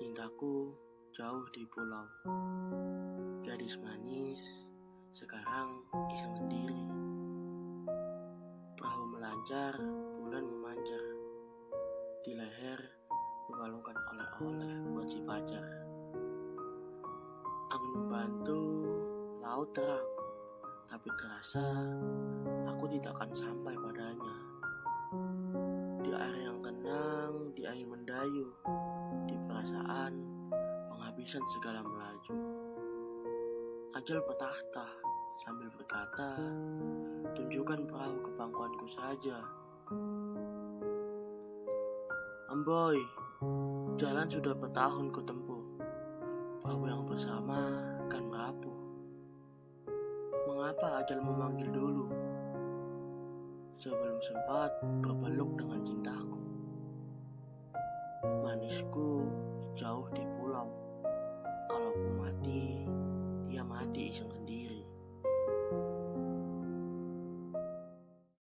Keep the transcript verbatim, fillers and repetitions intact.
Cintaku jauh di pulau, gadis manis sekarang iseng sendiri. Perahu melancar, bulan memancar, di leher kukalungkan oleh-oleh buat si pacar. Angin membantu, laut terang, tapi terasa aku tidak akan sampai padanya. Di air yang tenang, di angin mendayu, di perasaan penghabisan segala melaju. Ajal petahta sambil berkata, tunjukkan perahu ke pangkuanku saja. Emboy, jalan sudah bertahun ku tempuh, perahu yang bersama kan merapuh. Mengapa ajal memanggil dulu sebelum sempat berpeluk dengan cintaku? Manisku jauh di pulau, kalau ku mati, dia mati iseng sendiri.